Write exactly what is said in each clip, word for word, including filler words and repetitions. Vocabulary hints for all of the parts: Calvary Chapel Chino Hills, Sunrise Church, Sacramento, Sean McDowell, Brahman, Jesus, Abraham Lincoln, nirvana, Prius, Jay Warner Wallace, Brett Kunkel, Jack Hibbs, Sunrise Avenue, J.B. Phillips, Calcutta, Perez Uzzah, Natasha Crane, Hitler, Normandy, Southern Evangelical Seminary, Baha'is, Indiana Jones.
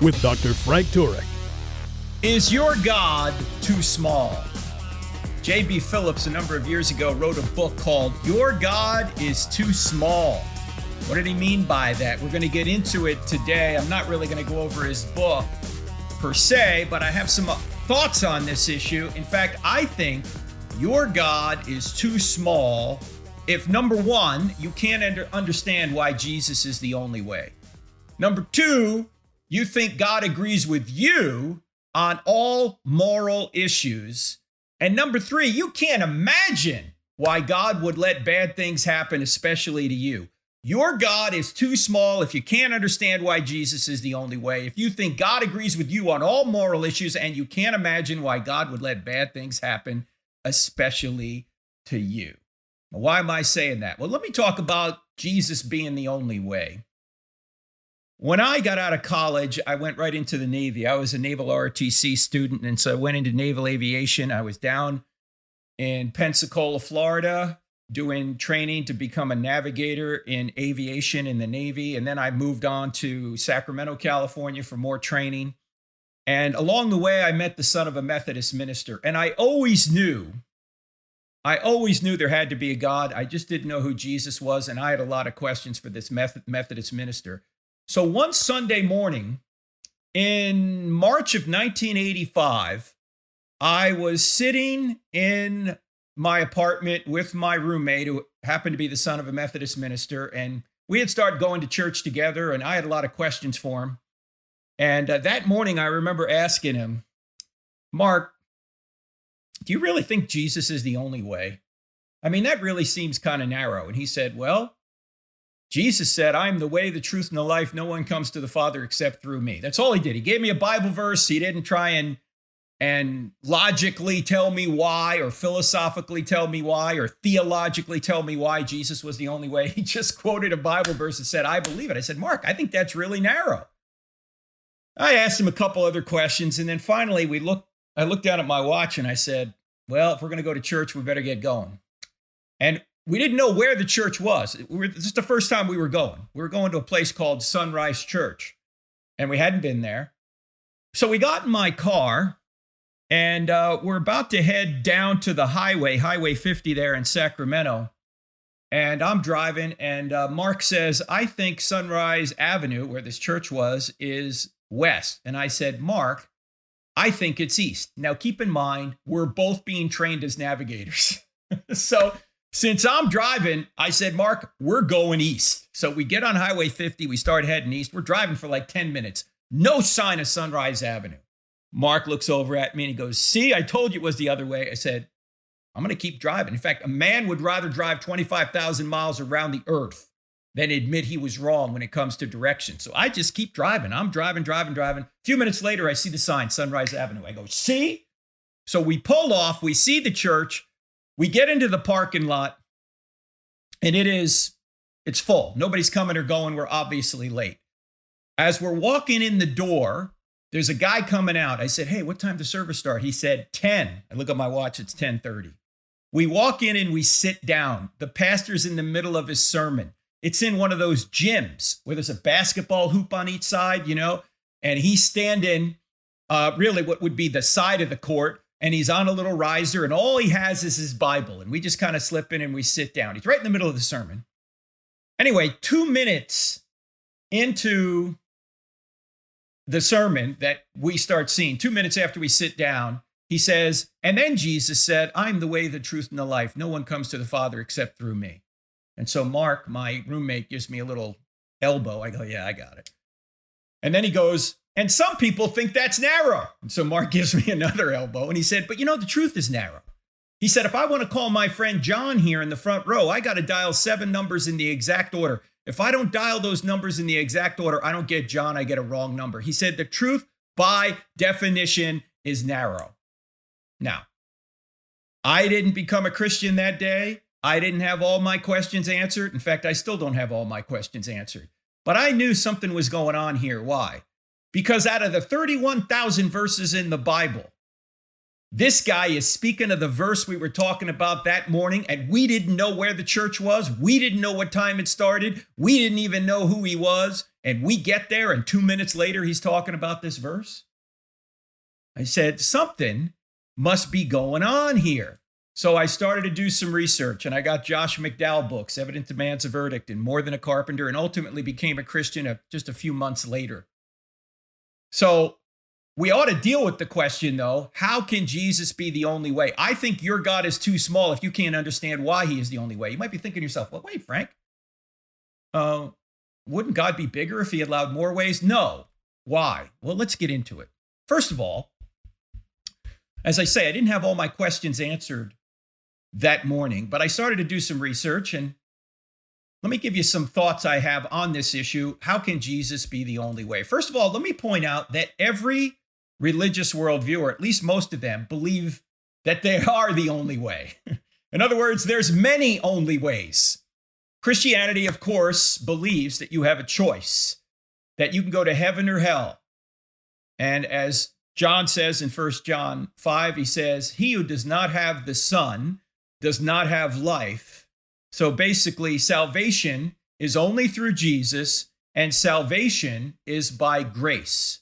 with Doctor Frank Turek. Is your God too small? J B. Phillips, a number of years ago, wrote a book called Your God is Too Small. What did he mean by that? We're going to get into it today. I'm not really going to go over his book per se, but I have some thoughts on this issue. In fact, I think your God is too small if, number one, you can't understand why Jesus is the only way. Number two, you think God agrees with you on all moral issues. And number three, you can't imagine why God would let bad things happen, especially to you. Your God is too small if you can't understand why Jesus is the only way. If you think God agrees with you on all moral issues and you can't imagine why God would let bad things happen, especially to you. Now, why am I saying that? Well, let me talk about Jesus being the only way. When I got out of college, I went right into the Navy. I was a naval R O T C student, and so I went into naval aviation. I was down in Pensacola, Florida, doing training to become a navigator in aviation in the Navy. And then I moved on to Sacramento, California for more training. And along the way, I met the son of a Methodist minister. And I always knew, I always knew there had to be a God. I just didn't know who Jesus was, and I had a lot of questions for this Methodist minister. So one Sunday morning in March of nineteen eighty-five, I was sitting in my apartment with my roommate, who happened to be the son of a Methodist minister, and we had started going to church together, and I had a lot of questions for him. And uh, that morning, I remember asking him, Mark, do you really think Jesus is the only way? I mean, that really seems kind of narrow. And he said, well, Jesus said, I am the way, the truth, and the life. No one comes to the Father except through me. That's all he did. He gave me a Bible verse. He didn't try and, and logically tell me why, or philosophically tell me why, or theologically tell me why Jesus was the only way. He just quoted a Bible verse and said, I believe it. I said, Mark, I think that's really narrow. I asked him a couple other questions, and then finally we looked, I looked down at my watch and I said, well, if we're going to go to church, we better get going. And we didn't know where the church was. We were, this is the first time we were going. We were going to a place called Sunrise Church, and we hadn't been there. So we got in my car, and uh, we're about to head down to the highway, Highway fifty there in Sacramento. And I'm driving, and uh, Mark says, I think Sunrise Avenue, where this church was, is west. And I said, Mark, I think it's east. Now, keep in mind, we're both being trained as navigators. So since I'm driving, I said, Mark, we're going east. So we get on Highway fifty. We start heading east. We're driving for like ten minutes. No sign of Sunrise Avenue. Mark looks over at me and he goes, see, I told you it was the other way. I said, I'm going to keep driving. In fact, a man would rather drive twenty-five thousand miles around the earth than admit he was wrong when it comes to direction. So I just keep driving. I'm driving, driving, driving. A few minutes later, I see the sign, Sunrise Avenue. I go, see? So we pull off. We see the church. We get into the parking lot, and it is, it's full. Nobody's coming or going. We're obviously late. As we're walking in the door, there's a guy coming out. I said, hey, what time does service start? He said, ten. I look at my watch. It's ten thirty. We walk in and we sit down. The pastor's in the middle of his sermon. It's in one of those gyms where there's a basketball hoop on each side, you know, and he's standing uh, really what would be the side of the court. And he's on a little riser, and all he has is his Bible. And we just kind of slip in and we sit down. He's right in the middle of the sermon. Anyway, two minutes into the sermon that we start seeing, two minutes after we sit down, he says, and then Jesus said, I'm the way, the truth, and the life. No one comes to the Father except through me. And so Mark, my roommate, gives me a little elbow. I go, yeah, I got it. And then he goes, and some people think that's narrow. And so Mark gives me another elbow. And he said, but you know, the truth is narrow. He said, if I want to call my friend John here in the front row, I got to dial seven numbers in the exact order. If I don't dial those numbers in the exact order, I don't get John, I get a wrong number. He said, the truth by definition is narrow. Now, I didn't become a Christian that day. I didn't have all my questions answered. In fact, I still don't have all my questions answered. But I knew something was going on here. Why? Because out of the thirty-one thousand verses in the Bible, this guy is speaking of the verse we were talking about that morning, and we didn't know where the church was. We didn't know what time it started. We didn't even know who he was. And we get there, and two minutes later, he's talking about this verse. I said, something must be going on here. So I started to do some research, and I got Josh McDowell books, Evident Demands a Verdict, and More Than a Carpenter, and ultimately became a Christian just a few months later. So we ought to deal with the question, though, how can Jesus be the only way? I think your God is too small if you can't understand why he is the only way. You might be thinking to yourself, well, wait, Frank, uh, wouldn't God be bigger if he allowed more ways? No. Why? Well, let's get into it. First of all, as I say, I didn't have all my questions answered that morning, but I started to do some research, and let me give you some thoughts I have on this issue. How can Jesus be the only way? First of all, let me point out that every religious worldview, or at least most of them, believe that they are the only way. In other words, there's many only ways. Christianity, of course, believes that you have a choice, that you can go to heaven or hell. And as John says in First John five, he says, he who does not have the Son does not have life. So basically, salvation is only through Jesus, and salvation is by grace.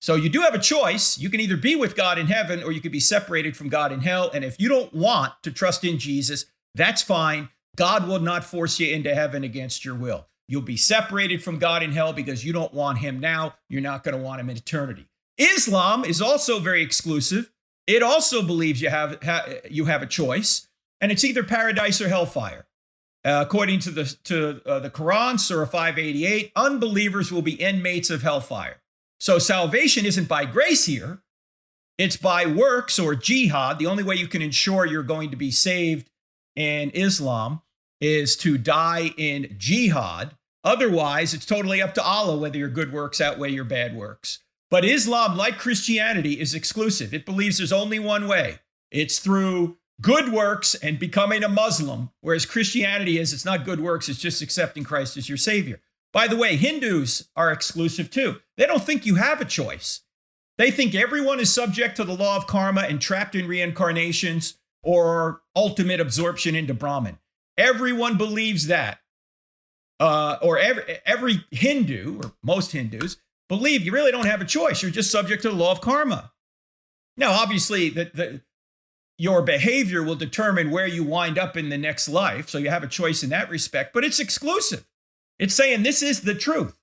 So you do have a choice. You can either be with God in heaven, or you could be separated from God in hell. And if you don't want to trust in Jesus, that's fine. God will not force you into heaven against your will. You'll be separated from God in hell because you don't want him now. You're not going to want him in eternity. Islam is also very exclusive. It also believes you have, ha- you have a choice, and it's either paradise or hellfire. Uh, according to the to uh, the Quran, Surah five eighty-eight, unbelievers will be inmates of hellfire. So salvation isn't by grace here. It's by works or jihad. The only way you can ensure you're going to be saved in Islam is to die in jihad. Otherwise, it's totally up to Allah whether your good works outweigh your bad works. But Islam, like Christianity, is exclusive. It believes there's only one way. It's through good works and becoming a Muslim, whereas Christianity is, it's not good works, it's just accepting Christ as your savior. By the way, Hindus are exclusive too. They don't think you have a choice. They think everyone is subject to the law of karma and trapped in reincarnations or ultimate absorption into Brahman. Everyone believes that, uh, or every, every Hindu, or most Hindus, believe you really don't have a choice. You're just subject to the law of karma. Now, obviously, the, the, your behavior will determine where you wind up in the next life, so you have a choice in that respect, but it's exclusive. It's saying this is the truth.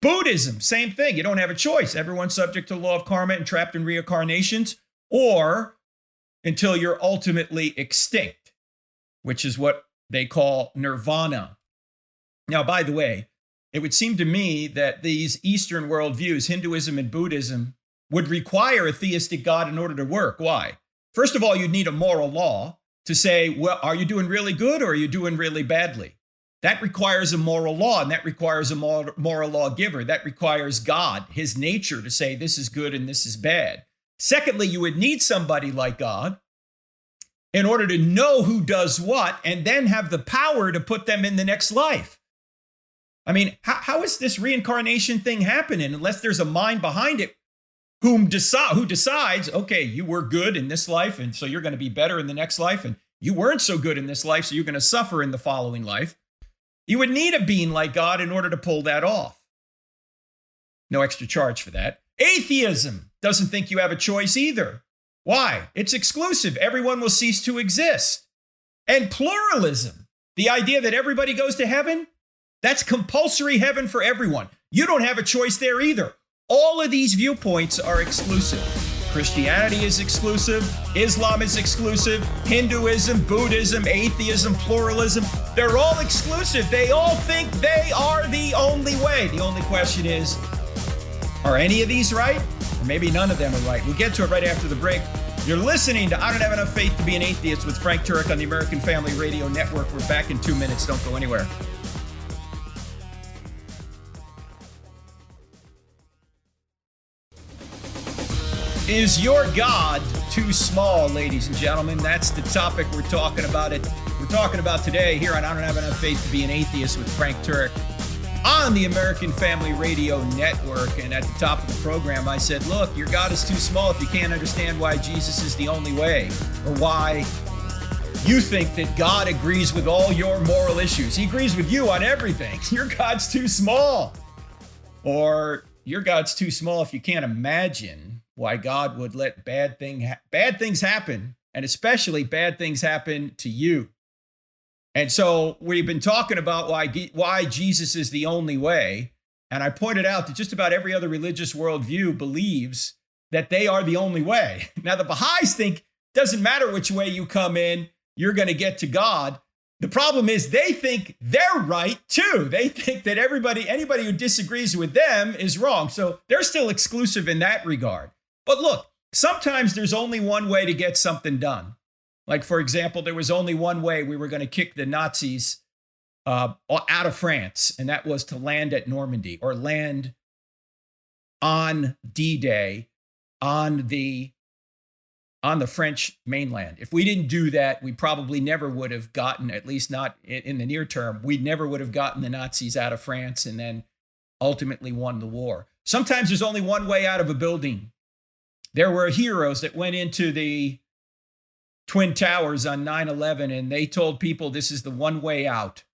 Buddhism, same thing. You don't have a choice. Everyone's subject to the law of karma and trapped in reincarnations, or until you're ultimately extinct, which is what they call nirvana. Now, by the way, it would seem to me that these Eastern worldviews, Hinduism and Buddhism, would require a theistic God in order to work. Why? First of all, you'd need a moral law to say, well, are you doing really good or are you doing really badly? That requires a moral law, and that requires a moral lawgiver. That requires God, his nature, to say this is good and this is bad. Secondly, you would need somebody like God in order to know who does what and then have the power to put them in the next life. I mean, how, how is this reincarnation thing happening unless there's a mind behind it whom deci- who decides, okay, you were good in this life, and so you're going to be better in the next life, and you weren't so good in this life, so you're going to suffer in the following life. You would need a being like God in order to pull that off. No extra charge for that. Atheism doesn't think you have a choice either. Why? It's exclusive. Everyone will cease to exist. And pluralism, the idea that everybody goes to heaven, that's compulsory heaven for everyone. You don't have a choice there either. All of these viewpoints are exclusive. Christianity is exclusive. Islam is exclusive. Hinduism, Buddhism, atheism, pluralism, they're all exclusive. They all think they are the only way. The only question is, are any of these right? Or maybe none of them are right. We'll get to it right after the break. You're listening to I Don't Have Enough Faith to Be an Atheist with Frank Turek on the American Family Radio Network. We're back in two minutes. Don't go anywhere. Is your God too small, ladies and gentlemen? That's the topic we're talking about. It we're talking about today here on I Don't Have Enough Faith to Be an Atheist with Frank Turek on the American Family Radio Network. And at the top of the program, I said, look, your God is too small if you can't understand why Jesus is the only way, or why you think that God agrees with all your moral issues. He agrees with you on everything. Your God's too small. Or your God's too small if you can't imagine why God would let bad thing ha- bad things happen, and especially bad things happen to you. And so we've been talking about why, ge- why Jesus is the only way. And I pointed out that just about every other religious worldview believes that they are the only way. Now, the Baha'is think it doesn't matter which way you come in, you're going to get to God. The problem is they think they're right, too. They think that everybody, anybody who disagrees with them is wrong. So they're still exclusive in that regard. But look, sometimes there's only one way to get something done. Like, for example, there was only one way we were going to kick the Nazis uh, out of France, and that was to land at Normandy, or land on D-Day on the, on the French mainland. If we didn't do that, we probably never would have gotten, at least not in the near term, we never would have gotten the Nazis out of France and then ultimately won the war. Sometimes there's only one way out of a building. There were heroes that went into the Twin Towers on nine eleven, and they told people this is the one way out.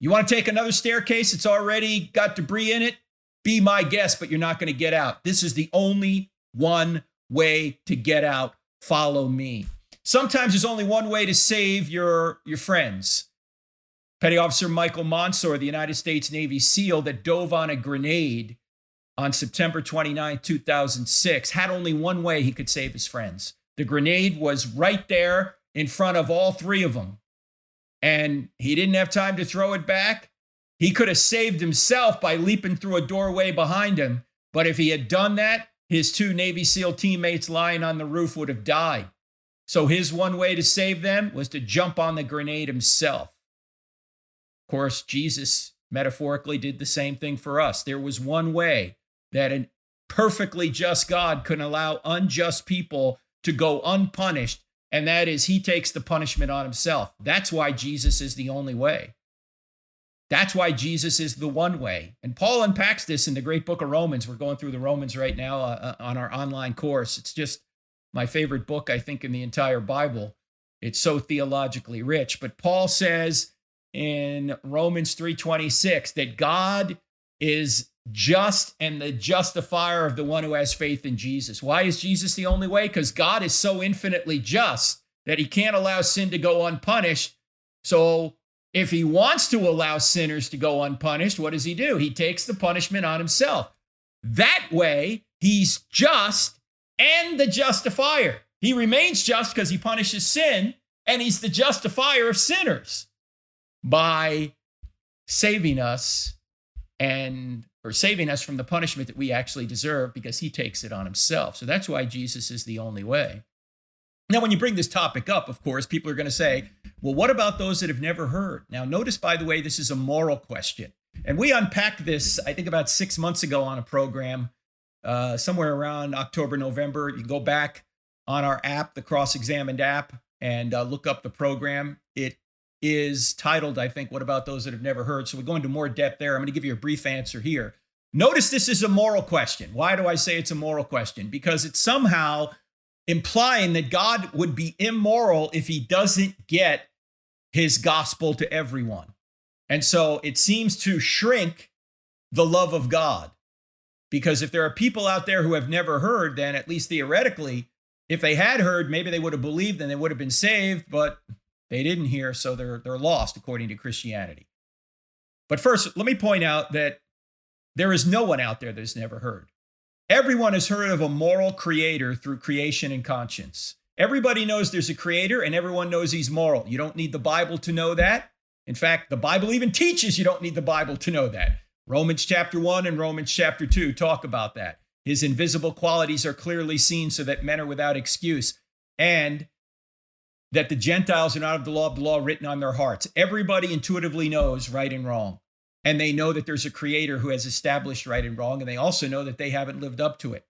You want to take another staircase? It's already got debris in it. Be my guest, but you're not going to get out. This is the only one way to get out. Follow me. Sometimes there's only one way to save your, your friends. Petty Officer Michael Monsoor, the United States Navy SEAL that dove on a grenade on September twenty-ninth, two thousand six, had only one way he could save his friends. The grenade was right there in front of all three of them, and he didn't have time to throw it back. He could have saved himself by leaping through a doorway behind him, but if he had done that, his two Navy SEAL teammates lying on the roof would have died. So his one way to save them was to jump on the grenade himself. Of course, Jesus metaphorically did the same thing for us. There was one way that a perfectly just God couldn't allow unjust people to go unpunished, and that is he takes the punishment on himself. That's why Jesus is the only way. That's why Jesus is the one way. And Paul unpacks this in the great book of Romans. We're going through the Romans right now uh, on our online course. It's just my favorite book, I think, in the entire Bible. It's so theologically rich. But Paul says in Romans three twenty-six that God is just and the justifier of the one who has faith in Jesus. Why is Jesus the only way? Because God is so infinitely just that he can't allow sin to go unpunished. So if he wants to allow sinners to go unpunished, what does he do? He takes the punishment on himself. That way, he's just and the justifier. He remains just because he punishes sin, and he's the justifier of sinners by saving us and or saving us from the punishment that we actually deserve, because he takes it on himself. So that's why Jesus is the only way. Now, when you bring this topic up, of course, people are going to say, well, what about those that have never heard? Now, notice, by the way, this is a moral question. And we unpacked this, I think, about six months ago on a program, uh, somewhere around October, November. You can go back on our app, the CrossExamined app, and uh, look up the program. It is titled, I think, What About Those That Have Never Heard? So we go into more depth there. I'm going to give you a brief answer here. Notice this is a moral question. Why do I say it's a moral question? Because it's somehow implying that God would be immoral if he doesn't get his gospel to everyone. And so it seems to shrink the love of God. Because if there are people out there who have never heard, then at least theoretically, if they had heard, maybe they would have believed and they would have been saved, but they didn't hear, so they're they're lost according to Christianity. But first, let me point out that there is no one out there that's never heard. Everyone has heard of a moral creator through creation and conscience. Everybody knows there's a creator, and everyone knows he's moral. You don't need the Bible to know that. In fact, the Bible even teaches you don't need the Bible to know that. Romans chapter one and Romans chapter two talk about that. His invisible qualities are clearly seen, so that men are without excuse, and that the Gentiles are not of the law of the law written on their hearts. Everybody intuitively knows right and wrong. And they know that there's a creator who has established right and wrong. And they also know that they haven't lived up to it.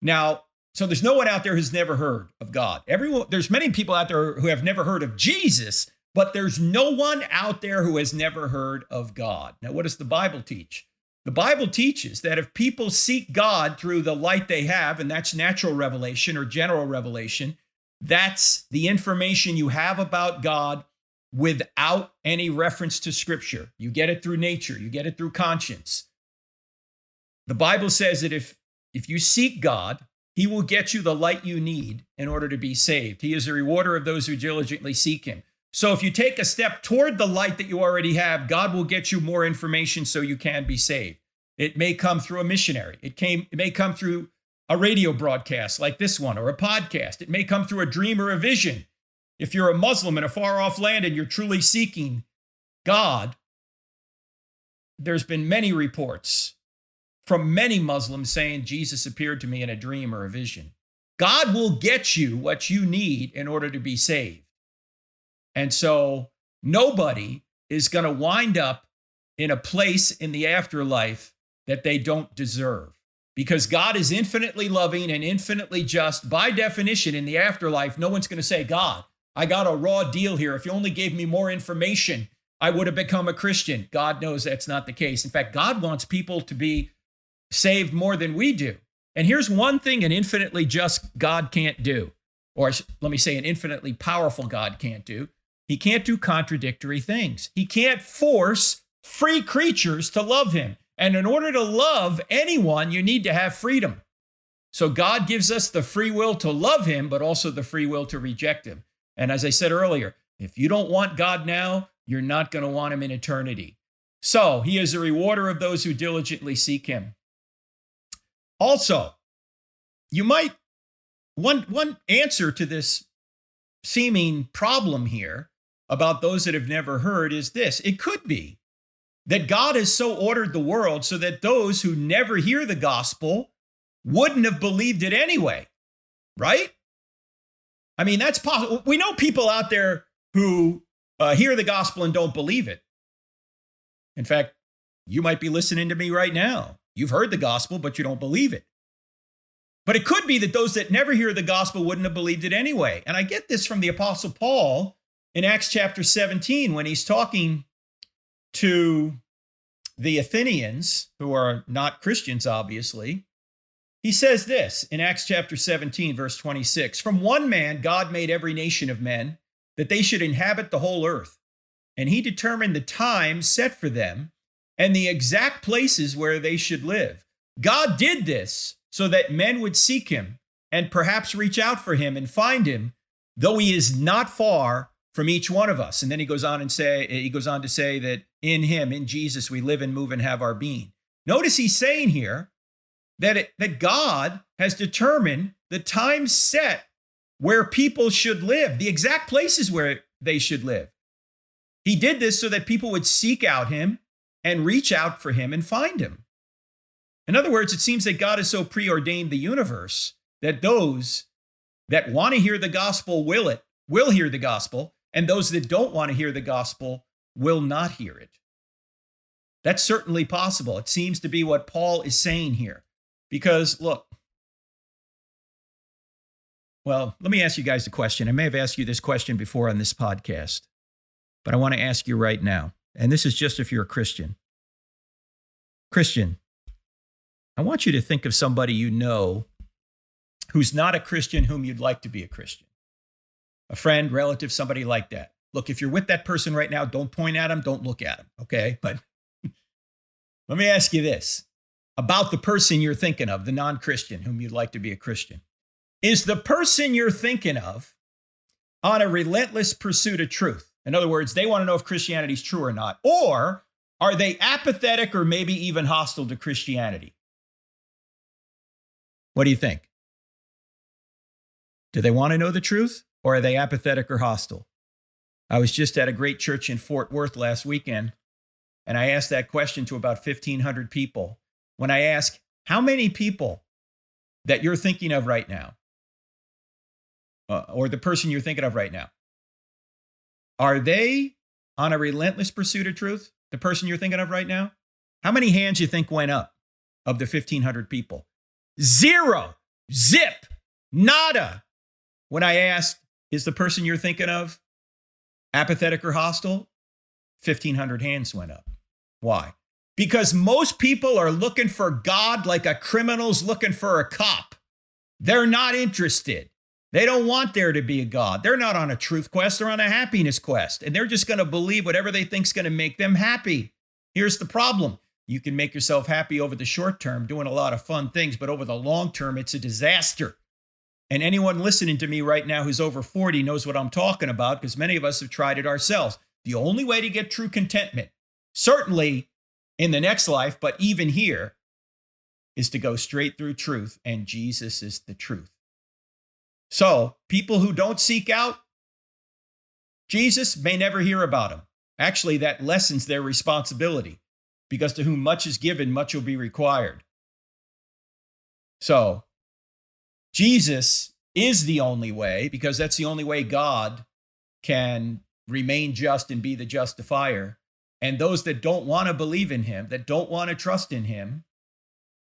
Now, So there's no one out there who's never heard of God. Everyone, there's many people out there who have never heard of Jesus, but there's no one out there who has never heard of God. Now, what does the Bible teach? The Bible teaches that if people seek God through the light they have, and that's natural revelation or general revelation, that's the information you have about God without any reference to Scripture. You get it through nature. You get it through conscience. The Bible says that if, if you seek God, he will get you the light you need in order to be saved. He is the rewarder of those who diligently seek him. So if you take a step toward the light that you already have, God will get you more information so you can be saved. It may come through a missionary. It came. It may come through a radio broadcast like this one or a podcast. It may come through a dream or a vision. If you're a Muslim in a far-off land and you're truly seeking God, there's been many reports from many Muslims saying, Jesus appeared to me in a dream or a vision. God will get you what you need in order to be saved. And so nobody is going to wind up in a place in the afterlife that they don't deserve, because God is infinitely loving and infinitely just. By definition, in the afterlife, no one's going to say, God, I got a raw deal here. If you only gave me more information, I would have become a Christian. God knows that's not the case. In fact, God wants people to be saved more than we do. And here's one thing an infinitely just God can't do, or let me say an infinitely powerful God can't do. He can't do contradictory things. He can't force free creatures to love him. And in order to love anyone, you need to have freedom. So God gives us the free will to love him, but also the free will to reject him. And as I said earlier, if you don't want God now, you're not going to want him in eternity. So he is a rewarder of those who diligently seek him. Also, you might, one, one answer to this seeming problem here about those that have never heard is this. It could be that God has so ordered the world so that those who never hear the gospel wouldn't have believed it anyway, right? I mean, that's possible. We know people out there who uh, hear the gospel and don't believe it. In fact, you might be listening to me right now. You've heard the gospel, but you don't believe it. But it could be that those that never hear the gospel wouldn't have believed it anyway. And I get this from the Apostle Paul in Acts chapter seventeen when he's talking to the Athenians, who are not Christians, obviously. He says this in Acts chapter seventeen, verse twenty-six, "From one man God made every nation of men, that they should inhabit the whole earth. And he determined the time set for them, and the exact places where they should live. God did this so that men would seek him and perhaps reach out for him and find him, though he is not far from each one of us." And then he goes on and say, he goes on to say that in him, in Jesus, we live and move and have our being. Notice he's saying here that, it, that God has determined the time set where people should live, the exact places where they should live. He did this so that people would seek out him and reach out for him and find him. In other words, it seems that God has so preordained the universe that those that want to hear the gospel will it, will hear the gospel, and those that don't want to hear the gospel will not hear it. That's certainly possible. It seems to be what Paul is saying here. Because, look, well, let me ask you guys the question. I may have asked you this question before on this podcast, but I want to ask you right now. And this is just if you're a Christian. Christian, I want you to think of somebody you know who's not a Christian whom you'd like to be a Christian. A friend, relative, somebody like that. Look, if you're with that person right now, don't point at them, don't look at them, okay? But let me ask you this about the person you're thinking of, the non-Christian whom you'd like to be a Christian. Is the person you're thinking of on a relentless pursuit of truth? In other words, they want to know if Christianity is true or not. Or are they apathetic or maybe even hostile to Christianity? What do you think? Do they want to know the truth, or are they apathetic or hostile? I was just at a great church in Fort Worth last weekend, and I asked that question to about fifteen hundred people. When I ask, how many people that you're thinking of right now, uh, or the person you're thinking of right now, are they on a relentless pursuit of truth? The person you're thinking of right now? How many hands you think went up of the fifteen hundred people? Zero. Zip. Nada. When I asked, is the person you're thinking of apathetic or hostile? fifteen hundred hands went up. Why? Because most people are looking for God like a criminal's looking for a cop. They're not interested. They don't want there to be a God. They're not on a truth quest. They're on a happiness quest. And they're just going to believe whatever they think's going to make them happy. Here's the problem. You can make yourself happy over the short term, doing a lot of fun things, but over the long term, it's a disaster. And anyone listening to me right now who's over forty knows what I'm talking about, because many of us have tried it ourselves. The only way to get true contentment, certainly in the next life, but even here, is to go straight through truth, and Jesus is the truth. So people who don't seek out Jesus may never hear about him. Actually, that lessens their responsibility, because to whom much is given, much will be required. So Jesus is the only way, because that's the only way God can remain just and be the justifier. And those that don't want to believe in him, that don't want to trust in him,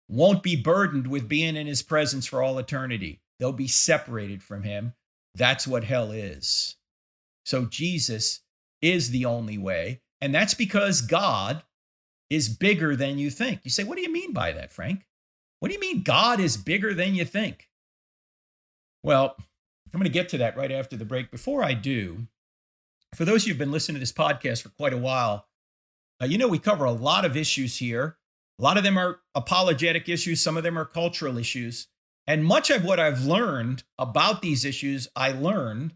won't be burdened with being in his presence for all eternity. They'll be separated from him. That's what hell is. So Jesus is the only way. And that's because God is bigger than you think. You say, what do you mean by that, Frank? What do you mean God is bigger than you think? Well, I'm going to get to that right after the break. Before I do, for those of you who've been listening to this podcast for quite a while, uh, you know we cover a lot of issues here. A lot of them are apologetic issues. Some of them are cultural issues. And much of what I've learned about these issues, I learned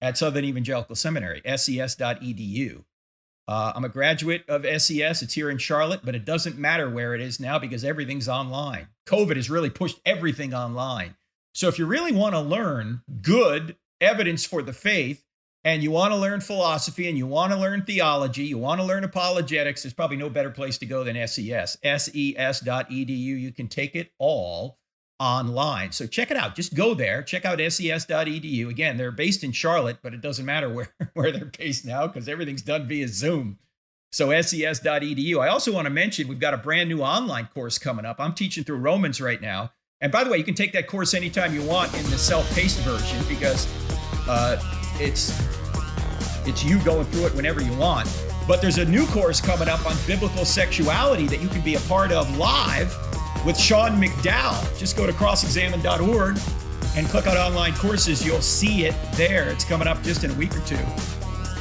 at Southern Evangelical Seminary, S E S dot E D U. Uh, I'm a graduate of S E S. It's here in Charlotte, but it doesn't matter where it is now because everything's online. COVID has really pushed everything online. So if you really want to learn good evidence for the faith, and you want to learn philosophy, and you want to learn theology, you want to learn apologetics, there's probably no better place to go than S E S. S E S dot E D U. You can take it all online. So check it out. Just go there. Check out S E S dot E D U. Again, they're based in Charlotte, but it doesn't matter where, where they're based now because everything's done via Zoom. So S E S dot E D U. I also want to mention we've got a brand new online course coming up. I'm teaching through Romans right now. And by the way, you can take that course anytime you want in the self-paced version because uh, it's, it's you going through it whenever you want. But there's a new course coming up on biblical sexuality that you can be a part of live with Sean McDowell. Just go to cross examined dot org and click on online courses. You'll see it there. It's coming up just in a week or two.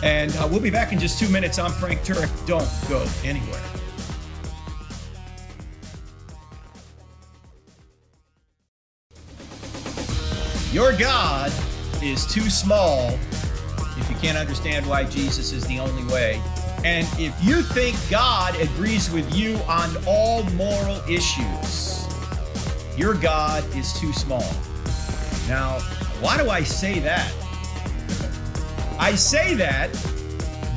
And uh, we'll be back in just two minutes. I'm Frank Turek. Don't go anywhere. Your God is too small if you can't understand why Jesus is the only way. And if you think God agrees with you on all moral issues, your God is too small. Now, why do I say that? I say that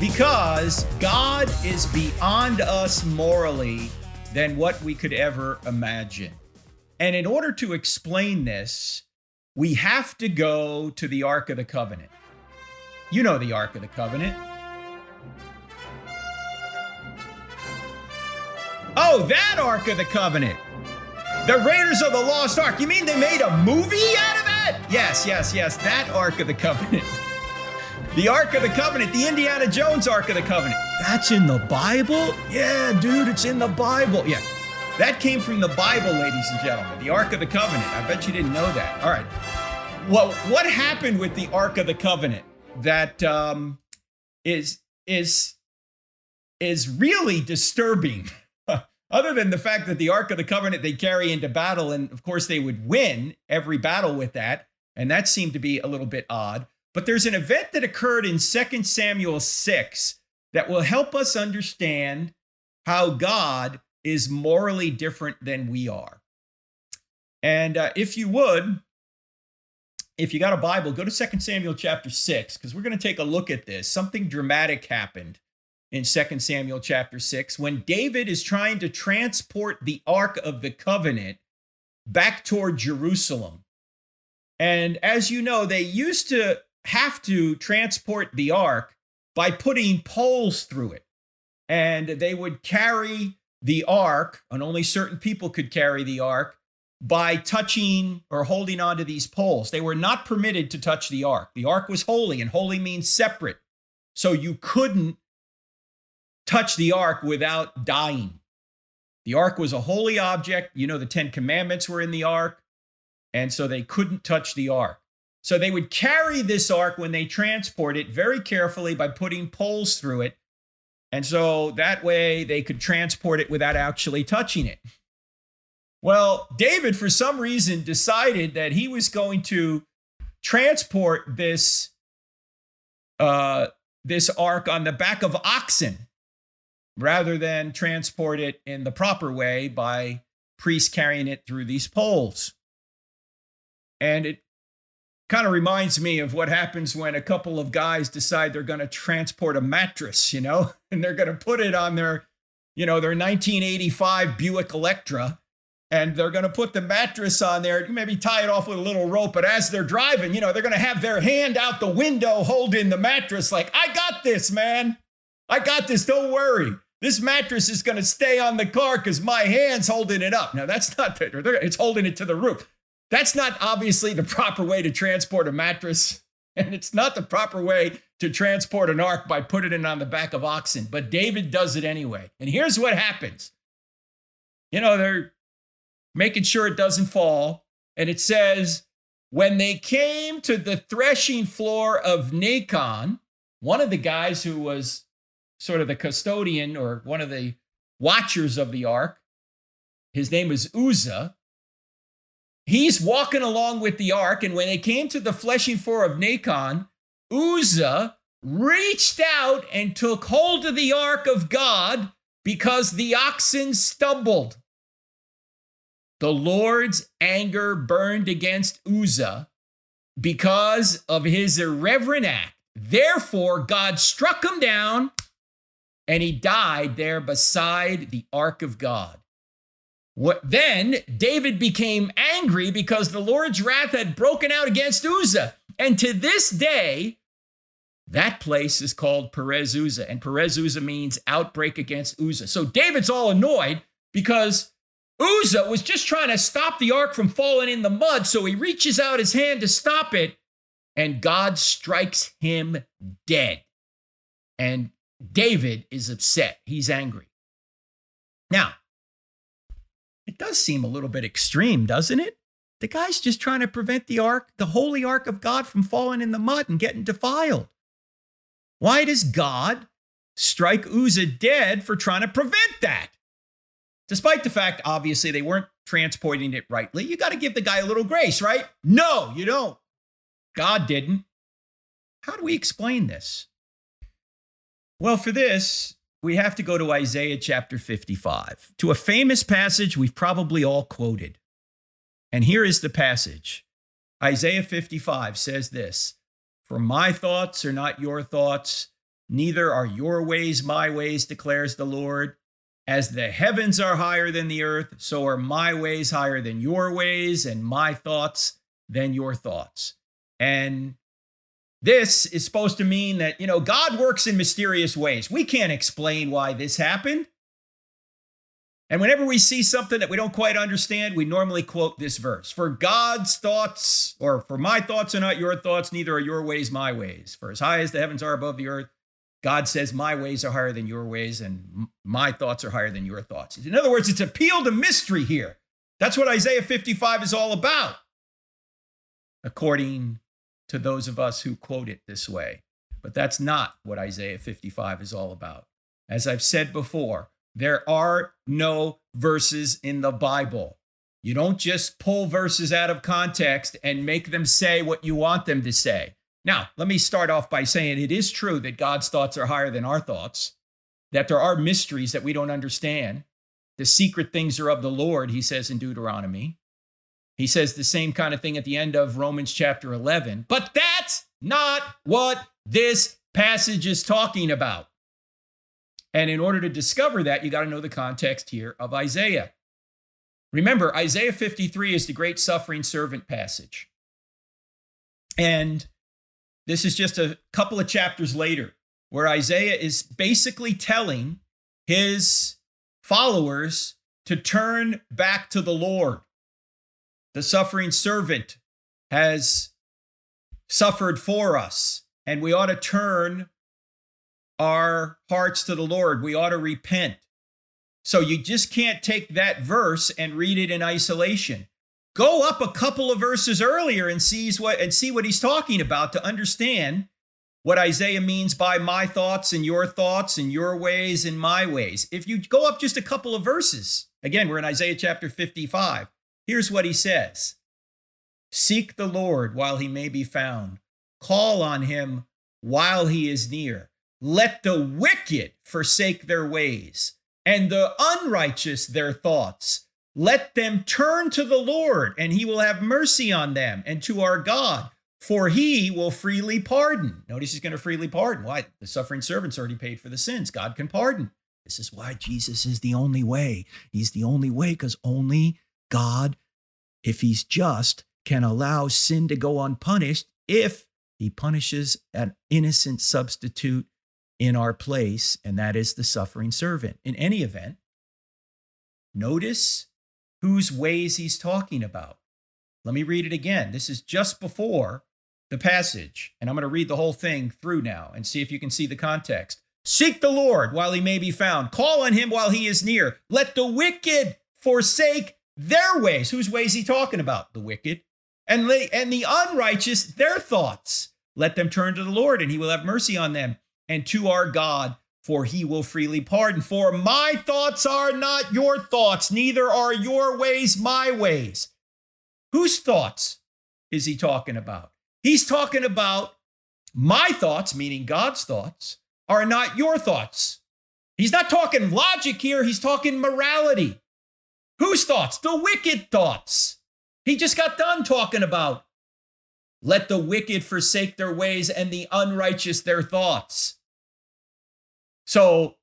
because God is beyond us morally than what we could ever imagine. And in order to explain this, we have to go to the Ark of the Covenant. You know the Ark of the Covenant. Oh, that Ark of the Covenant. The Raiders of the Lost Ark. You mean they made a movie out of that? Yes, yes, yes. That Ark of the Covenant. The Ark of the Covenant. The Indiana Jones Ark of the Covenant. That's in the Bible? Yeah, dude, it's in the Bible. Yeah. That came from the Bible, ladies and gentlemen. The Ark of the Covenant. I bet you didn't know that. All right. Well, what happened with the Ark of the Covenant that um, is, is, is really disturbing? Other than the fact that the Ark of the Covenant they carry into battle, and of course they would win every battle with that, and that seemed to be a little bit odd. But there's an event that occurred in Second Samuel six that will help us understand how God is morally different than we are. And uh, if you would, if you got a Bible, go to Second Samuel chapter six, because we're going to take a look at this. Something dramatic happened in Second Samuel chapter six, when David is trying to transport the Ark of the Covenant back toward Jerusalem. And as you know, they used to have to transport the Ark by putting poles through it. And they would carry the Ark, and only certain people could carry the Ark, by touching or holding onto these poles. They were not permitted to touch the ark. The ark was holy, and holy means separate. So you couldn't touch the ark without dying. The ark was a holy object. You know, the Ten Commandments were in the ark, and so they couldn't touch the ark. So they would carry this ark when they transport it very carefully by putting poles through it. And so that way they could transport it without actually touching it. Well, David, for some reason, decided that he was going to transport this, uh, this ark on the back of oxen rather than transport it in the proper way by priests carrying it through these poles. And it kind of reminds me of what happens when a couple of guys decide they're going to transport a mattress, you know, and they're going to put it on their, you know, their nineteen eighty-five Buick Electra, and they're going to put the mattress on there, maybe tie it off with a little rope. But as they're driving, you know, they're going to have their hand out the window holding the mattress like, I got this, man. I got this. Don't worry. This mattress is going to stay on the car because my hand's holding it up. Now, that's not, it's holding it to the roof. That's not obviously the proper way to transport a mattress, and it's not the proper way to transport an ark by putting it on the back of oxen, but David does it anyway. And here's what happens. You know, they're making sure it doesn't fall, and it says, when they came to the threshing floor of Nacon, one of the guys who was sort of the custodian or one of the watchers of the ark, his name was Uzzah, he's walking along with the ark, and when they came to the threshing floor of Nacon, Uzzah reached out and took hold of the ark of God because the oxen stumbled. The Lord's anger burned against Uzzah because of his irreverent act. Therefore, God struck him down, and he died there beside the ark of God. What, then David became angry because the Lord's wrath had broken out against Uzzah. And to this day, that place is called Perez Uzzah. And Perez Uzzah means outbreak against Uzzah. So David's all annoyed because Uzzah was just trying to stop the ark from falling in the mud. So he reaches out his hand to stop it, and God strikes him dead. And David is upset. He's angry. Now, it does seem a little bit extreme, doesn't it? The guy's just trying to prevent the ark, the holy ark of God, from falling in the mud and getting defiled. Why does God strike Uzzah dead for trying to prevent that? Despite the fact, obviously, they weren't transporting it rightly. You got to give the guy a little grace, right? No, you don't. God didn't. How do we explain this? Well, for this, we have to go to Isaiah chapter fifty-five, to a famous passage we've probably all quoted. And here is the passage. Isaiah fifty-five says this, "For my thoughts are not your thoughts, neither are your ways my ways, declares the Lord. As the heavens are higher than the earth, so are my ways higher than your ways, and my thoughts than your thoughts." And this is supposed to mean that, you know, God works in mysterious ways. We can't explain why this happened. And whenever we see something that we don't quite understand, we normally quote this verse. For God's thoughts, or for my thoughts are not your thoughts, neither are your ways my ways. For as high as the heavens are above the earth, God says my ways are higher than your ways, and my thoughts are higher than your thoughts. In other words, it's appeal to mystery here. That's what Isaiah fifty-five is all about, according to those of us who quote it this way. But that's not what Isaiah fifty-five is all about. As I've said before, there are no verses in the Bible. You don't just pull verses out of context and make them say what you want them to say. Now, let me start off by saying it is true that God's thoughts are higher than our thoughts, that there are mysteries that we don't understand. The secret things are of the Lord, he says in Deuteronomy. He says the same kind of thing at the end of Romans chapter eleven. But that's not what this passage is talking about. And in order to discover that, you got to know the context here of Isaiah. Remember, Isaiah fifty-three is the great suffering servant passage. And this is just a couple of chapters later, where Isaiah is basically telling his followers to turn back to the Lord. the suffering servant, has suffered for us, and we ought to turn our hearts to the Lord. We ought to repent. So you just can't take that verse and read it in isolation. Go up a couple of verses earlier and sees what and see what he's talking about to understand what Isaiah means by my thoughts and your thoughts and your ways and my ways. If you go up just a couple of verses, again, we're in Isaiah chapter fifty-five. Here's what he says. Seek the Lord while he may be found. Call on him while he is near. Let the wicked forsake their ways and the unrighteous their thoughts. Let them turn to the Lord, and he will have mercy on them, and to our God, for he will freely pardon. Notice he's going to freely pardon. Why? The suffering servant's already paid for the sins. God can pardon. This is why Jesus is the only way. He's the only way because only God, if he's just, can allow sin to go unpunished if he punishes an innocent substitute in our place, and that is the suffering servant. In any event, notice whose ways he's talking about. Let me read it again. This is just before the passage, and I'm going to read the whole thing through now and see if you can see the context. Seek the Lord while he may be found. Call on him while he is near. Let the wicked forsake their ways. Whose ways he talking about? The wicked. And the, and the unrighteous, their thoughts. Let them turn to the Lord, and he will have mercy on them. And to our God, for he will freely pardon. For my thoughts are not your thoughts, neither are your ways my ways. Whose thoughts is he talking about? He's talking about my thoughts, meaning God's thoughts, are not your thoughts. He's not talking logic here. He's talking morality. Whose thoughts? The wicked thoughts. He just got done talking about let the wicked forsake their ways and the unrighteous their thoughts. So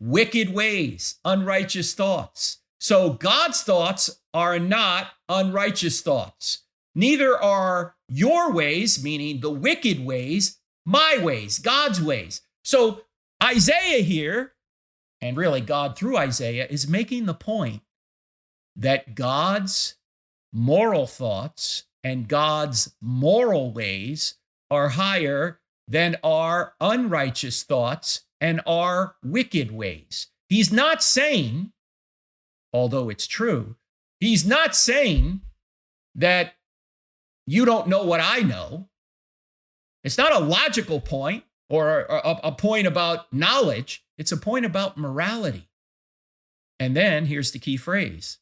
wicked ways, unrighteous thoughts. So God's thoughts are not unrighteous thoughts. Neither are your ways, meaning the wicked ways, my ways, God's ways. So Isaiah here, and really God through Isaiah, is making the point that God's moral thoughts and God's moral ways are higher than our unrighteous thoughts and our wicked ways. He's not saying, although it's true, he's not saying that you don't know what I know. It's not a logical point or a, a point about knowledge. It's a point about morality. And then here's the key phrase.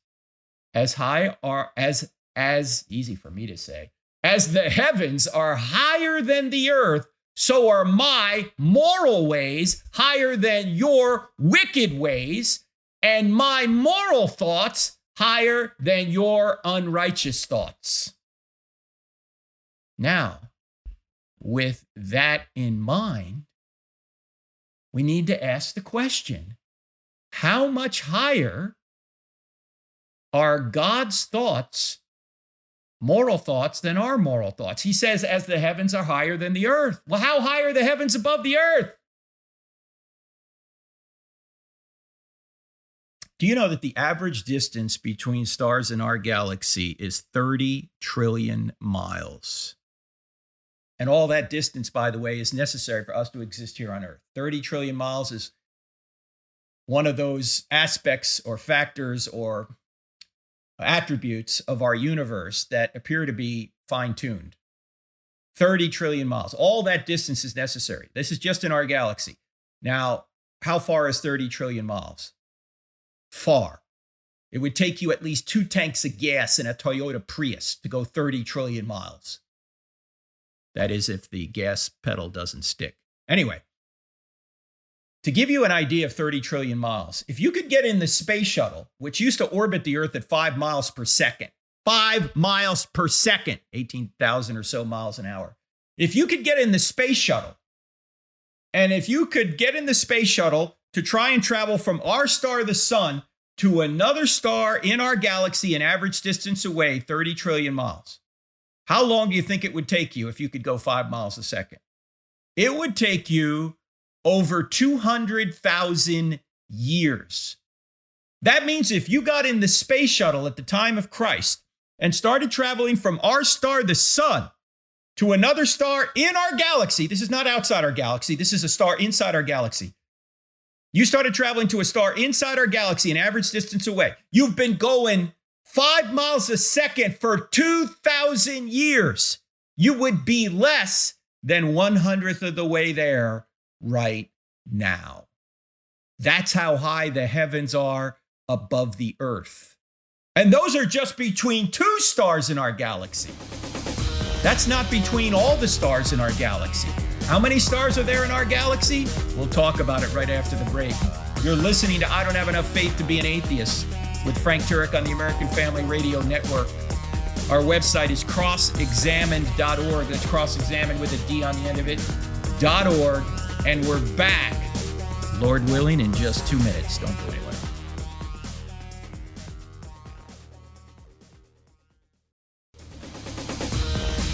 As high are as as easy for me to say, as the heavens are higher than the earth, so are my moral ways higher than your wicked ways, and my moral thoughts higher than your unrighteous thoughts. Now, with that in mind, we need to ask the question, how much higher are God's thoughts, moral thoughts, than our moral thoughts? He says, as the heavens are higher than the earth. Well, how high are the heavens above the earth? Do you know that the average distance between stars in our galaxy is thirty trillion miles? And all that distance, by the way, is necessary for us to exist here on Earth. thirty trillion miles is one of those aspects or factors or attributes of our universe that appear to be fine-tuned. thirty trillion miles. All that distance is necessary. This is just in our galaxy. Now, how far is thirty trillion miles? Far. It would take you at least two tanks of gas in a Toyota Prius to go thirty trillion miles. That is if the gas pedal doesn't stick. Anyway, to give you an idea of thirty trillion miles, if you could get in the space shuttle, which used to orbit the Earth at five miles per second, five miles per second, eighteen thousand or so miles an hour. If you could get in the space shuttle, and if you could get in the space shuttle to try and travel from our star, the sun, to another star in our galaxy, an average distance away, thirty trillion miles, how long do you think it would take you if you could go five miles a second? It would take you over two hundred thousand years. That means if you got in the space shuttle at the time of Christ and started traveling from our star, the sun, to another star in our galaxy. This is not outside our galaxy. This is a star inside our galaxy. You started traveling to a star inside our galaxy, an average distance away. You've been going five miles a second for two thousand years. You would be less than one hundredth of the way there right now. That's how high the heavens are above the earth. And those are just between two stars in our galaxy. That's not between all the stars in our galaxy. How many stars are there in our galaxy? We'll talk about it right after the break. You're listening to I Don't Have Enough Faith to Be an Atheist with Frank Turek on the American Family Radio Network. Our website is cross examined dot org. That's cross examined with a D on the end of it, .org. And we're back, Lord willing, in just two minutes. Don't go anywhere.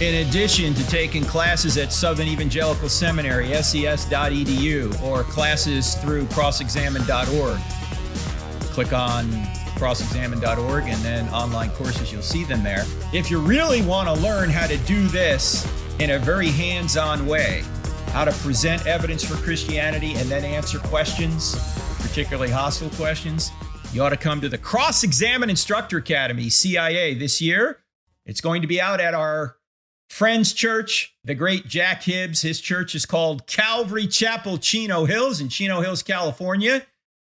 In addition to taking classes at Southern Evangelical Seminary, S E S dot e d u, or classes through cross examined dot org, click on cross examined dot org and then online courses, you'll see them there. If you really want to learn how to do this in a very hands-on way, how to present evidence for Christianity and then answer questions, particularly hostile questions, you ought to come to the Cross-Examine Instructor Academy, C I A, this year. It's going to be out at our friend's church, the great Jack Hibbs. His church is called Calvary Chapel Chino Hills in Chino Hills, California,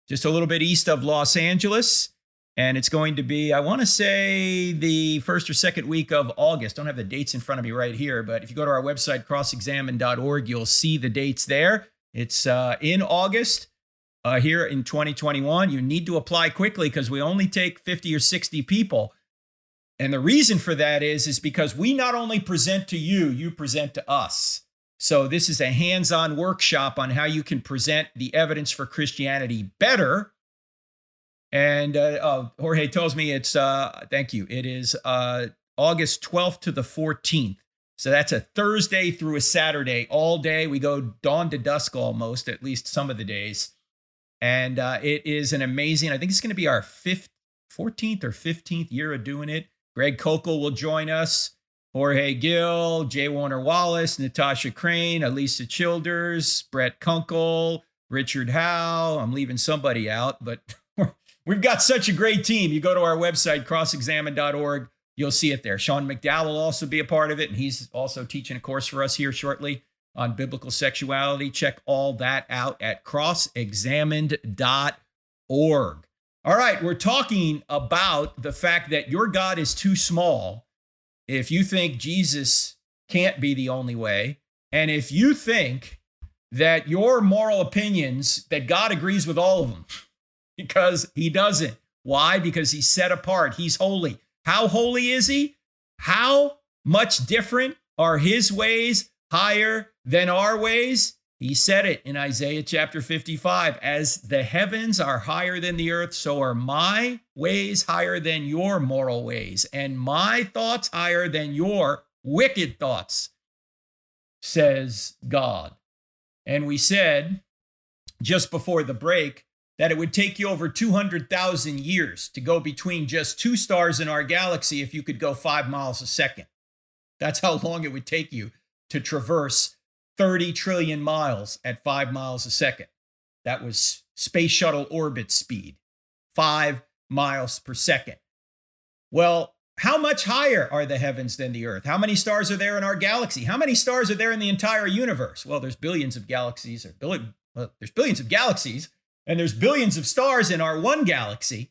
just a little bit east of Los Angeles. And it's going to be, I want to say, the first or second week of August. Don't have the dates in front of me right here, but if you go to our website, cross examined dot org, you'll see the dates there. It's uh, in August uh, here in twenty twenty-one. You need to apply quickly because we only take fifty or sixty people. And the reason for that is, is because we not only present to you, you present to us. So this is a hands-on workshop on how you can present the evidence for Christianity better. And uh, oh, Jorge tells me it's, uh, thank you, it is uh, August twelfth to the fourteenth. So that's a Thursday through a Saturday, all day. We go dawn to dusk almost, at least some of the days. And uh, it is an amazing, I think it's going to be our fifth, fourteenth or fifteenth year of doing it. Greg Kokel will join us, Jorge Gill, Jay Warner Wallace, Natasha Crane, Alisa Childers, Brett Kunkel, Richard Howe. I'm leaving somebody out, but we've got such a great team. You go to our website, cross examined dot org, you'll see it there. Sean McDowell will also be a part of it, and he's also teaching a course for us here shortly on biblical sexuality. Check all that out at cross examined dot org. All right, we're talking about the fact that your God is too small if you think Jesus can't be the only way, and if you think that your moral opinions, that God agrees with all of them, because he doesn't. Why? Because he's set apart. He's holy. How holy is he? How much different are his ways higher than our ways? He said it in Isaiah chapter fifty-five, as the heavens are higher than the earth, so are my ways higher than your moral ways, and my thoughts higher than your wicked thoughts, says God. And we said just before the break that it would take you over two hundred thousand years to go between just two stars in our galaxy if you could go five miles a second. That's how long it would take you to traverse thirty trillion miles at five miles a second. That was space shuttle orbit speed, five miles per second. Well, how much higher are the heavens than the earth? How many stars are there in our galaxy? How many stars are there in the entire universe? Well, there's billions of galaxies, or billion, well, there's billions of galaxies, and there's billions of stars in our one galaxy.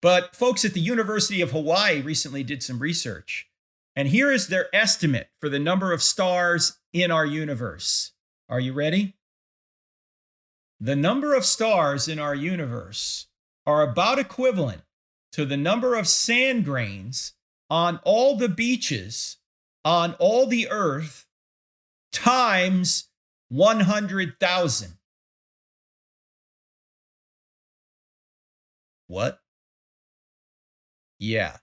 But folks at the University of Hawaii recently did some research. And here is their estimate for the number of stars in our universe. Are you ready? The number of stars in our universe are about equivalent to the number of sand grains on all the beaches on all the earth times one hundred thousand. What? Yeah.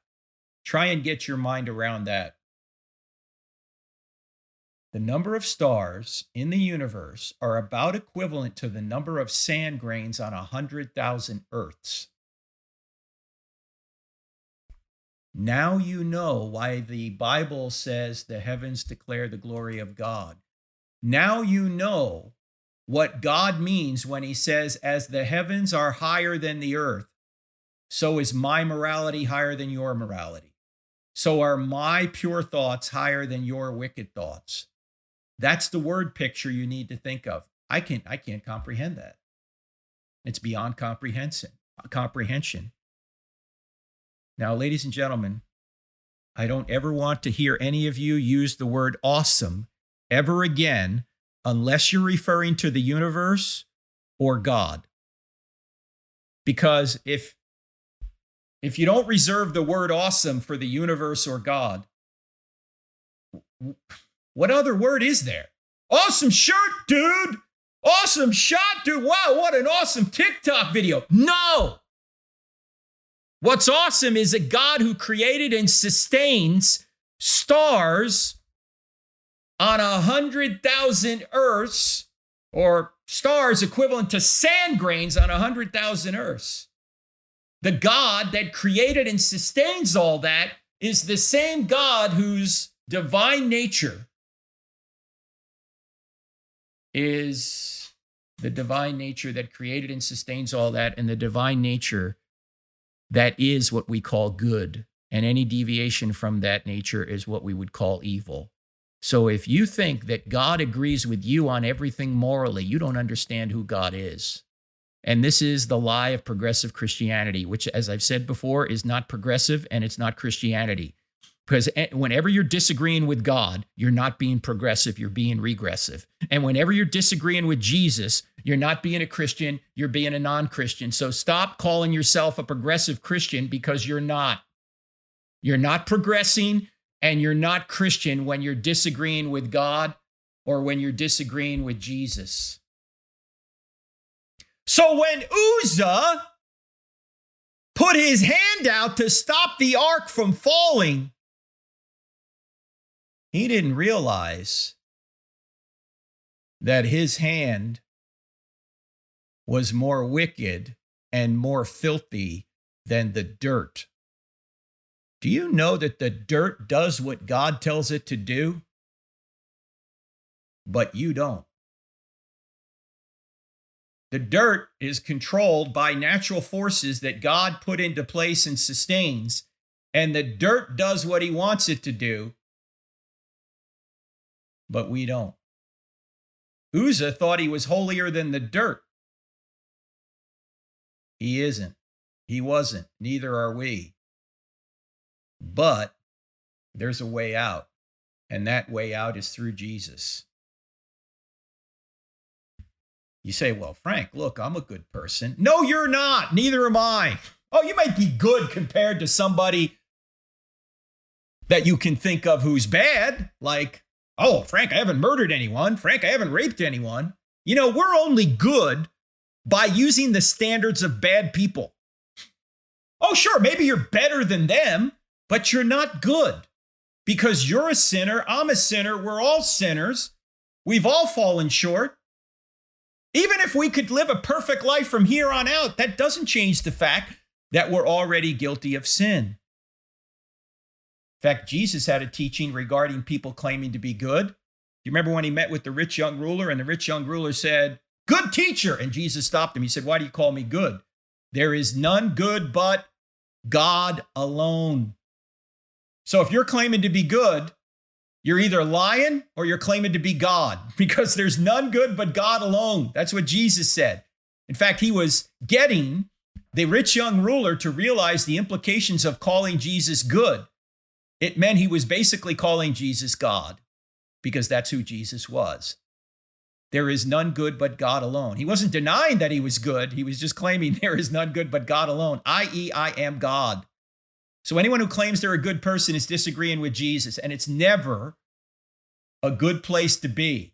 Try and get your mind around that. The number of stars in the universe are about equivalent to the number of sand grains on one hundred thousand Earths. Now you know why the Bible says the heavens declare the glory of God. Now you know what God means when he says, as the heavens are higher than the earth, so is my morality higher than your morality. So are my pure thoughts higher than your wicked thoughts. That's the word picture you need to think of. I can't, I can't comprehend that. It's beyond comprehension. comprehension. Now, ladies and gentlemen, I don't ever want to hear any of you use the word awesome ever again, unless you're referring to the universe or God. Because if, if you don't reserve the word awesome for the universe or God, what other word is there? Awesome shirt, dude. Awesome shot, dude. Wow, what an awesome TikTok video. No. What's awesome is a God who created and sustains stars on a hundred thousand earths, or stars equivalent to sand grains on a hundred thousand earths. The God that created and sustains all that is the same God whose divine nature is the divine nature that created and sustains all that, and the divine nature that is what we call good. And any deviation from that nature is what we would call evil. So if you think that God agrees with you on everything morally, you don't understand who God is. And this is the lie of progressive Christianity, which, as I've said before, is not progressive and it's not Christianity. Because whenever you're disagreeing with God, you're not being progressive, you're being regressive. And whenever you're disagreeing with Jesus, you're not being a Christian, you're being a non-Christian. So stop calling yourself a progressive Christian, because you're not. You're not progressing, and you're not Christian when you're disagreeing with God or when you're disagreeing with Jesus. So when Uzzah put his hand out to stop the ark from falling, he didn't realize that his hand was more wicked and more filthy than the dirt. Do you know that the dirt does what God tells it to do? But you don't. The dirt is controlled by natural forces that God put into place and sustains, and the dirt does what he wants it to do. But we don't. Uzzah thought he was holier than the dirt. He isn't. He wasn't. Neither are we. But there's a way out, and that way out is through Jesus. You say, well, Frank, look, I'm a good person. No, you're not. Neither am I. Oh, you might be good compared to somebody that you can think of who's bad, like, oh, Frank, I haven't murdered anyone. Frank, I haven't raped anyone. You know, we're only good by using the standards of bad people. Oh, sure, maybe you're better than them, but you're not good, because you're a sinner, I'm a sinner, we're all sinners. We've all fallen short. Even if we could live a perfect life from here on out, that doesn't change the fact that we're already guilty of sin. In fact, Jesus had a teaching regarding people claiming to be good. You remember when he met with the rich young ruler, and the rich young ruler said, "Good teacher." And Jesus stopped him. He said, "Why do you call me good? There is none good but God alone." So if you're claiming to be good, you're either lying or you're claiming to be God, because there's none good but God alone. That's what Jesus said. In fact, he was getting the rich young ruler to realize the implications of calling Jesus good. It meant he was basically calling Jesus God, because that's who Jesus was. There is none good but God alone. He wasn't denying that he was good. He was just claiming there is none good but God alone, that is, I am God. So anyone who claims they're a good person is disagreeing with Jesus, and it's never a good place to be.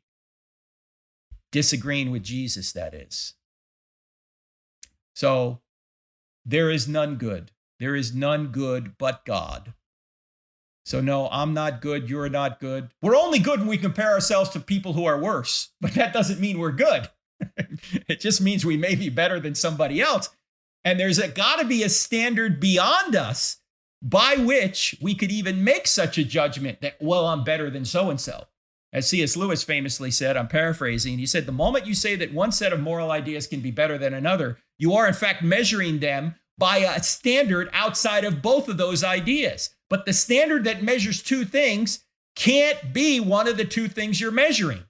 Disagreeing with Jesus, that is. So there is none good. There is none good but God. So no, I'm not good, you're not good. We're only good when we compare ourselves to people who are worse, but that doesn't mean we're good. It just means we may be better than somebody else. And there's got to be a standard beyond us by which we could even make such a judgment that, well, I'm better than so-and-so. As C S. Lewis famously said, I'm paraphrasing, he said, the moment you say that one set of moral ideas can be better than another, you are in fact measuring them by a standard outside of both of those ideas. But the standard that measures two things can't be one of the two things you're measuring.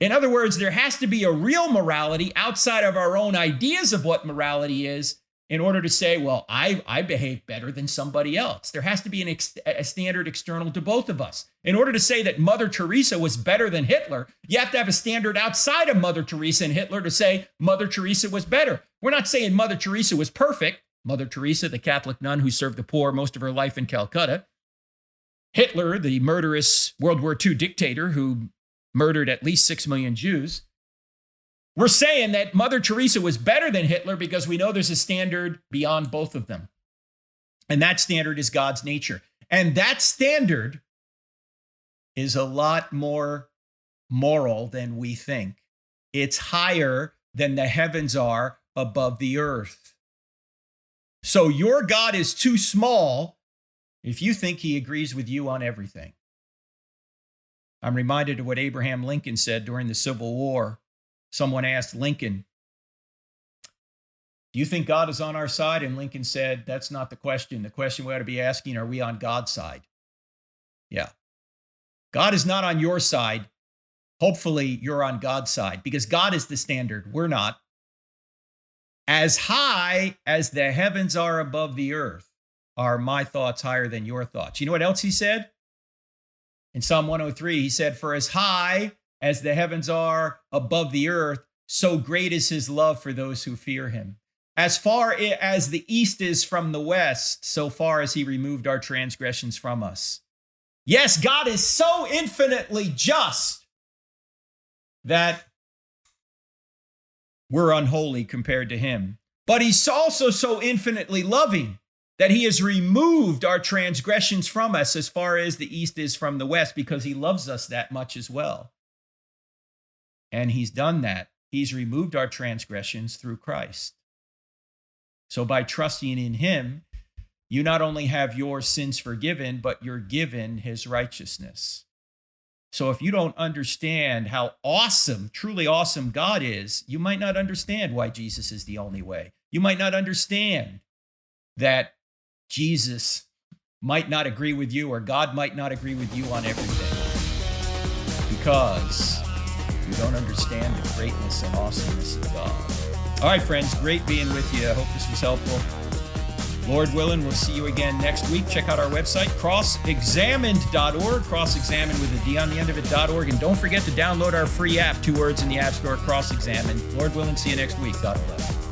In other words, there has to be a real morality outside of our own ideas of what morality is in order to say, well, I, I behave better than somebody else. There has to be an ex- a standard external to both of us. In order to say that Mother Teresa was better than Hitler, you have to have a standard outside of Mother Teresa and Hitler to say Mother Teresa was better. We're not saying Mother Teresa was perfect. Mother Teresa, the Catholic nun who served the poor most of her life in Calcutta. Hitler, the murderous World War Two dictator who murdered at least six million Jews. We're saying that Mother Teresa was better than Hitler because we know there's a standard beyond both of them. And that standard is God's nature. And that standard is a lot more moral than we think. It's higher than the heavens are above the earth. So your God is too small if you think he agrees with you on everything. I'm reminded of what Abraham Lincoln said during the Civil War. Someone asked Lincoln, do you think God is on our side? And Lincoln said, that's not the question. The question we ought to be asking, are we on God's side? Yeah. God is not on your side. Hopefully you're on God's side because God is the standard. We're not. As high as the heavens are above the earth, are my thoughts higher than your thoughts? You know what else he said? In Psalm one oh three, he said, for as high as the heavens are above the earth, so great is his love for those who fear him. As far as the east is from the west, so far as he removed our transgressions from us. Yes, God is so infinitely just that we're unholy compared to him. But he's also so infinitely loving that he has removed our transgressions from us as far as the east is from the west, because he loves us that much as well. And he's done that. He's removed our transgressions through Christ. So by trusting in him, you not only have your sins forgiven, but you're given his righteousness. So if you don't understand how awesome, truly awesome God is, you might not understand why Jesus is the only way. You might not understand that Jesus might not agree with you or God might not agree with you on everything. Because we don't understand the greatness and awesomeness of God. All right, friends, great being with you. I hope this was helpful. Lord willing, we'll see you again next week. Check out our website, cross examined dot org, cross examined with a D on the end of it, .org. And don't forget to download our free app, two words in the App Store, cross examined. Lord willing, see you next week. God bless.